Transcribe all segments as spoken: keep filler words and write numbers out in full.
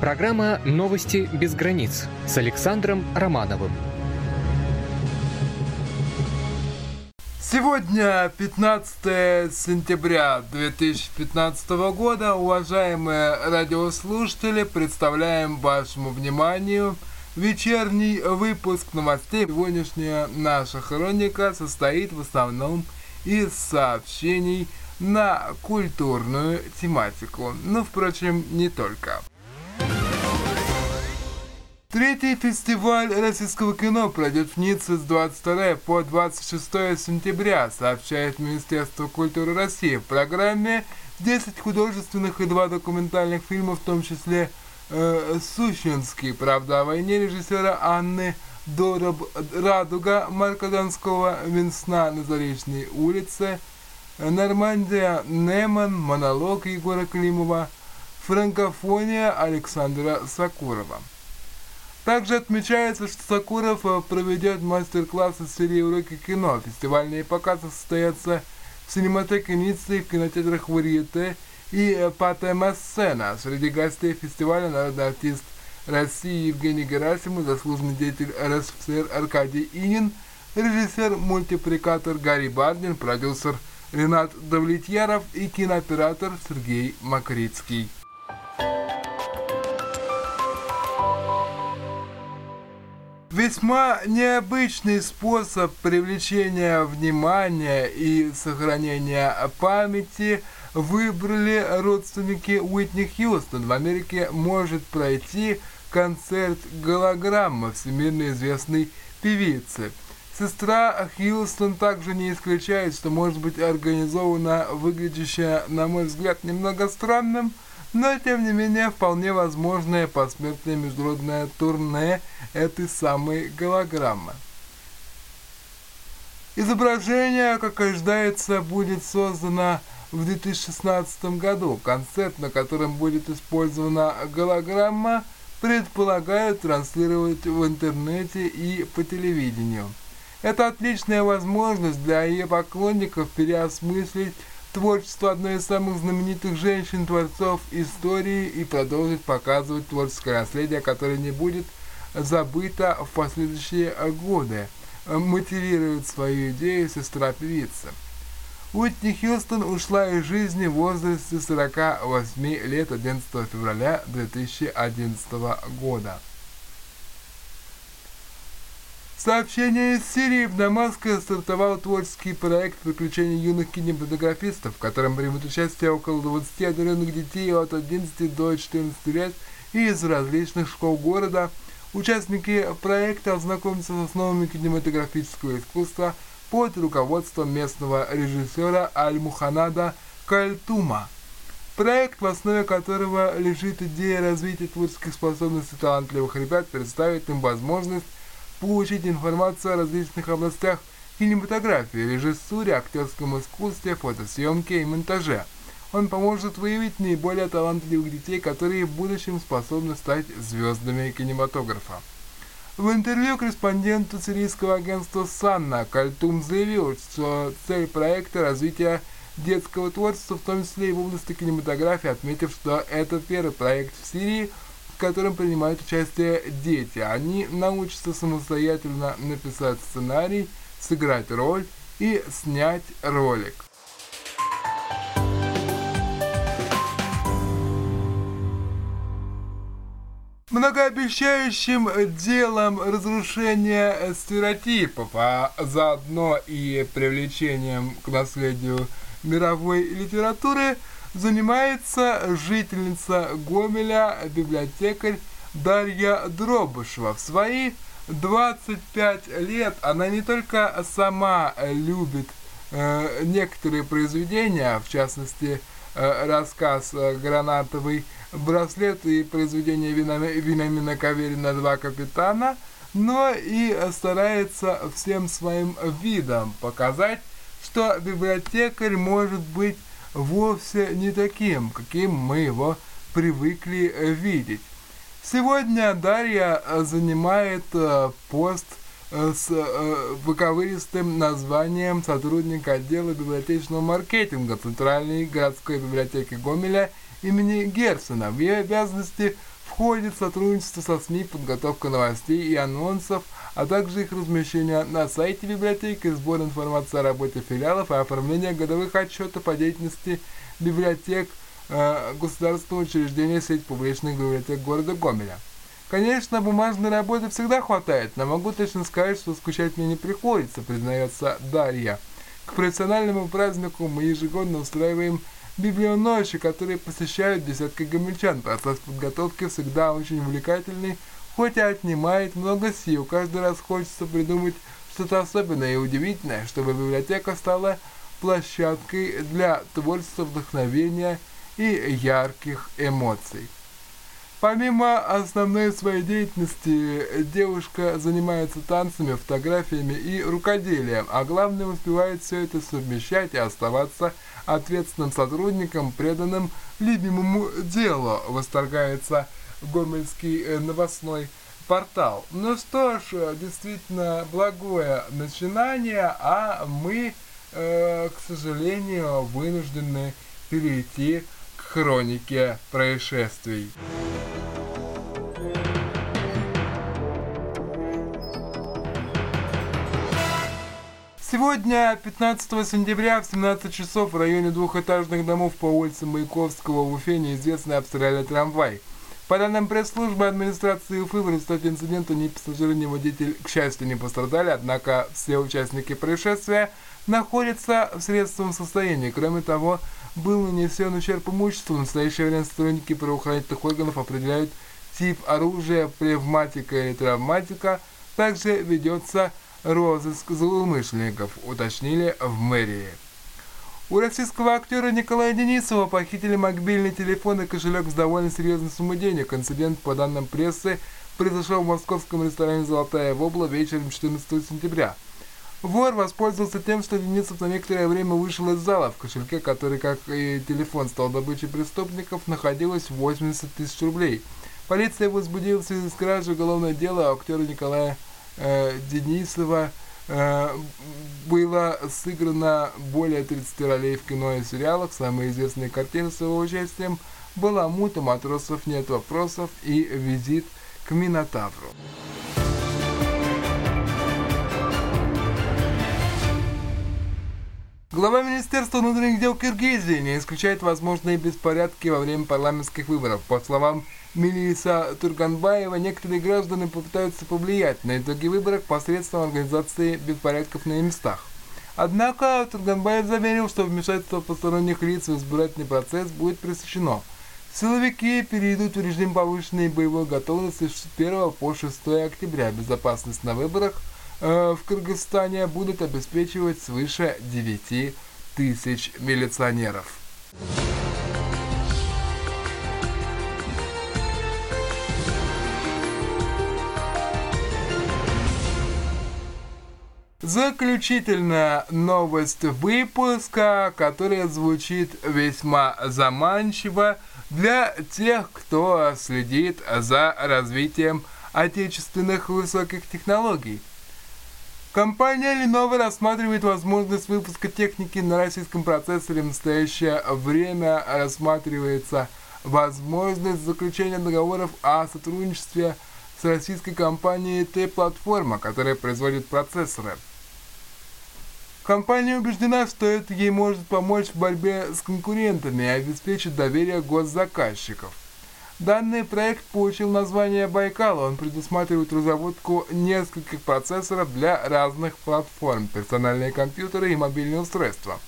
Программа «Новости без границ» с Александром Романовым. Сегодня пятнадцатое сентября две тысячи пятнадцатого года, уважаемые радиослушатели, представляем вашему вниманию вечерний выпуск новостей. Сегодняшняя наша хроника состоит в основном из сообщений на культурную тематику, но, впрочем, не только. Третий фестиваль российского кино пройдет в Ницце с двадцать второго по двадцать шестое сентября, сообщает Министерство культуры России. В программе десять художественных и два документальных фильма, в том числе э, «Сущинский. Правда о войне» режиссера Анны Дороб, «Радуга» Марка Донского, «Весна на Заречной улице», «Нормандия. Неман», «Монолог» Егора Климова, «Франкофония» Александра Сокурова. Также отмечается, что Сокуров проведет мастер-класс из серии «Уроки кино». Фестивальные показы состоятся в синематеке Ниццы, в кинотеатрах «Варьете» и «Патемасцена». Среди гостей фестиваля народный артист России Евгений Герасимов, заслуженный деятель РСФСР Аркадий Инин, режиссер-мультипликатор Гарри Бардин, продюсер Ренат Давлетьяров и кинооператор Сергей Макрицкий. Весьма необычный способ привлечения внимания и сохранения памяти выбрали родственники Уитни Хьюстон. В Америке может пройти концерт голограмма всемирно известной певицы. Сестра Хьюстон также не исключает, что может быть организована выглядящая, на мой взгляд, немного странным, но, тем не менее, вполне возможное посмертное международное турне этой самой голограммы. Изображение, как ожидается, будет создано в две тысячи шестнадцатом году. Концерт, на котором будет использована голограмма, предполагают транслировать в интернете и по телевидению. Это отличная возможность для ее поклонников переосмыслить творчество одной из самых знаменитых женщин-творцов истории и продолжить показывать творческое наследие, которое не будет забыто в последующие годы, мотивирует свою идею сестра-певица. Уитни Хьюстон ушла из жизни в возрасте сорока восьми лет одиннадцатого февраля две тысячи одиннадцатого года. Сообщение из Сирии. В Дамаске стартовал творческий проект «Приключения юных кинематографистов», в котором примут участие около двадцати одаренных детей от одиннадцати до четырнадцати лет из различных школ города. Участники проекта ознакомятся с основами кинематографического искусства под руководством местного режиссера Аль-Муханада Кальтума, проект, в основе которого лежит идея развития творческих способностей талантливых ребят, представит им возможность получить информацию о различных областях кинематографии, режиссуре, актерском искусстве, фотосъемке и монтаже. Он поможет выявить наиболее талантливых детей, которые в будущем способны стать звездами кинематографа. В интервью корреспонденту сирийского агентства «Санна» Кальтум заявил, что цель проекта – развитие детского творчества, в том числе и в области кинематографии, отметив, что это первый проект в Сирии, в котором принимают участие дети. Они научатся самостоятельно написать сценарий, сыграть роль и снять ролик. Многообещающим делом разрушения стереотипов, а заодно и привлечением к наследию мировой литературы, занимается жительница Гомеля, библиотекарь Дарья Дробышева. В свои двадцать пять лет она не только сама любит э, некоторые произведения, в частности, э, рассказ «Гранатовый браслет» и произведение Вениамина Каверина «Два капитана», но и старается всем своим видом показать, что библиотекарь может быть вовсе не таким, каким мы его привыкли видеть. Сегодня Дарья занимает пост с выковыристым названием сотрудника отдела библиотечного маркетинга Центральной городской библиотеки Гомеля имени Герцена. В ее обязанности входит сотрудничество со СМИ, подготовка новостей и анонсов, а также их размещение на сайте библиотеки, сбор информации о работе филиалов и оформление годовых отчетов по деятельности библиотек э, государственного учреждения сеть публичных библиотек города Гомеля. Конечно, бумажной работы всегда хватает, но могу точно сказать, что скучать мне не приходится, признается Дарья. К профессиональному празднику мы ежегодно устраиваем библионочи, которые посещают десятки гомельчан. Процесс подготовки всегда очень увлекательный, хоть и отнимает много сил. Каждый раз хочется придумать что-то особенное и удивительное, чтобы библиотека стала площадкой для творчества, вдохновения и ярких эмоций. Помимо основной своей деятельности, девушка занимается танцами, фотографиями и рукоделием, а главное, успевает все это совмещать и оставаться ответственным сотрудником, преданным любимому делу, восторгается гомельский новостной портал. Ну что ж, действительно благое начинание, а мы, э, к сожалению, вынуждены перейти к хронике происшествий. Сегодня, пятнадцатого сентября, в семнадцать часов в районе двухэтажных домов по улице Маяковского в Уфе неизвестные обстреляли трамвай. По данным пресс-службы администрации Уфы, в результате инцидента ни пассажиры, ни водитель, к счастью, не пострадали, однако все участники происшествия находятся в среднем состоянии. Кроме того, был нанесен ущерб имуществу. В настоящее время сотрудники правоохранительных органов определяют тип оружия, пневматика или травматика. Также ведется розыск злоумышленников, уточнили в мэрии. У российского актера Николая Денисова похитили мобильный телефон и кошелек с довольно серьезной суммой денег. Инцидент, по данным прессы, произошел в московском ресторане «Золотая вобла» вечером четырнадцатого сентября. Вор воспользовался тем, что Денисов на некоторое время вышел из зала. В кошельке, который, как и телефон, стал добычей преступников, находилось восемьдесят тысяч рублей. Полиция возбудила в связи с кражей уголовное дело, а актера Николая э, Денисова э, было сыграно более тридцати ролей в кино и сериалах. Самые известные картины с его участием «Баламут», «У матросов нет вопросов» и «Визит к Минотавру». Глава Министерства внутренних дел Киргизии не исключает возможные беспорядки во время парламентских выборов. По словам Милиса Турганбаева, некоторые граждане попытаются повлиять на итоги выборов посредством организации беспорядков на местах. Однако Турганбаев заверил, что вмешательство посторонних лиц в избирательный процесс будет пресечено. Силовики перейдут в режим повышенной боевой готовности с с первого по шестое октября. Безопасность на выборах в Кыргызстане будут обеспечивать свыше девяти тысяч милиционеров. Заключительная новость выпуска, которая звучит весьма заманчиво для тех, кто следит за развитием отечественных высоких технологий. Компания Lenovo рассматривает возможность выпуска техники на российском процессоре. В настоящее время рассматривается возможность заключения договоров о сотрудничестве с российской компанией Т-Платформа, которая производит процессоры. Компания убеждена, что это ей может помочь в борьбе с конкурентами и обеспечить доверие госзаказчиков. Данный проект получил название «Байкал». Он предусматривает разработку нескольких процессоров для разных платформ, персональные компьютеры и мобильные устройства.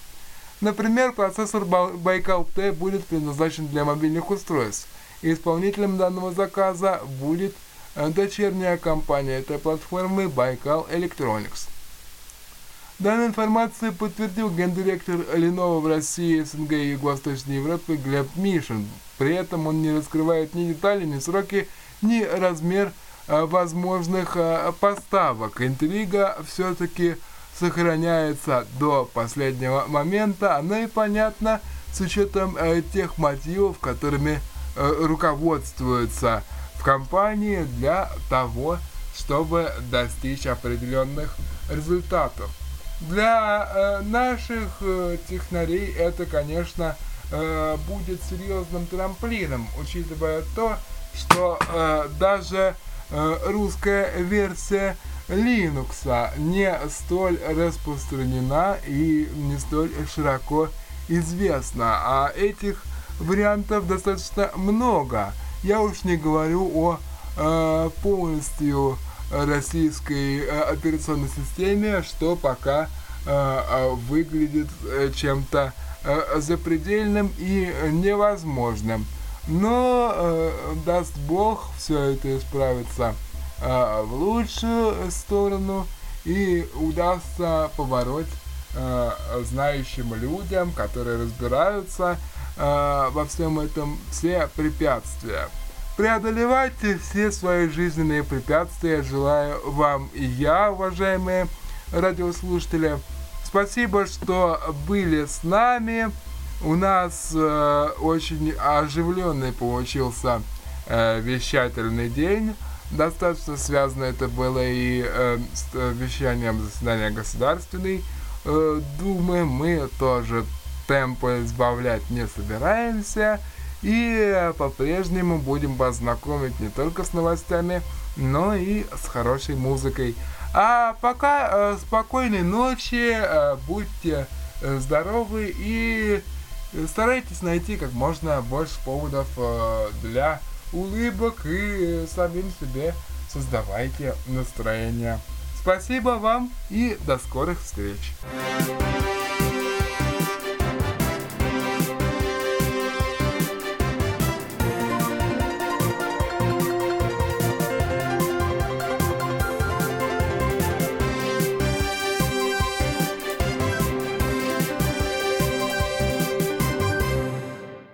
Например, процессор «Байкал-Т» будет предназначен для мобильных устройств, и исполнителем данного заказа будет дочерняя компания этой платформы «Байкал Electronics». Данную информацию подтвердил гендиректор Lenovo в России, СНГ и Юго-Восточной Европе Глеб Мишин. При этом он не раскрывает ни детали, ни сроки, ни размер а, возможных а, поставок. Интрига все-таки сохраняется до последнего момента. Оно и понятно с учетом а, тех мотивов, которыми а, руководствуются в компании для того, чтобы достичь определенных результатов. Для э, наших э, технарей это, конечно, будет серьезным трамплином, учитывая то, что э, даже э, русская версия Linux не столь распространена и не столь широко известна. А этих вариантов достаточно много. Я уж не говорю о э, полностью российской э, операционной системе, что пока э, выглядит чем-то э, запредельным и невозможным. Но э, даст Бог, все это исправится э, в лучшую сторону и удастся побороть э, знающим людям, которые разбираются э, во всем этом, все препятствия. Преодолевайте все свои жизненные препятствия, желаю вам и я, уважаемые радиослушатели. Спасибо, что были с нами. У нас э, очень оживленный получился э, вещательный день. Достаточно связано это было и э, с вещанием заседания Государственной э, Думы. Мы тоже темпы избавлять не собираемся. И э, по-прежнему будем вас знакомить не только с новостями, но и с хорошей музыкой. А пока э, спокойной ночи, э, будьте здоровы и старайтесь найти как можно больше поводов для улыбок и самим себе создавайте настроение. Спасибо вам и до скорых встреч.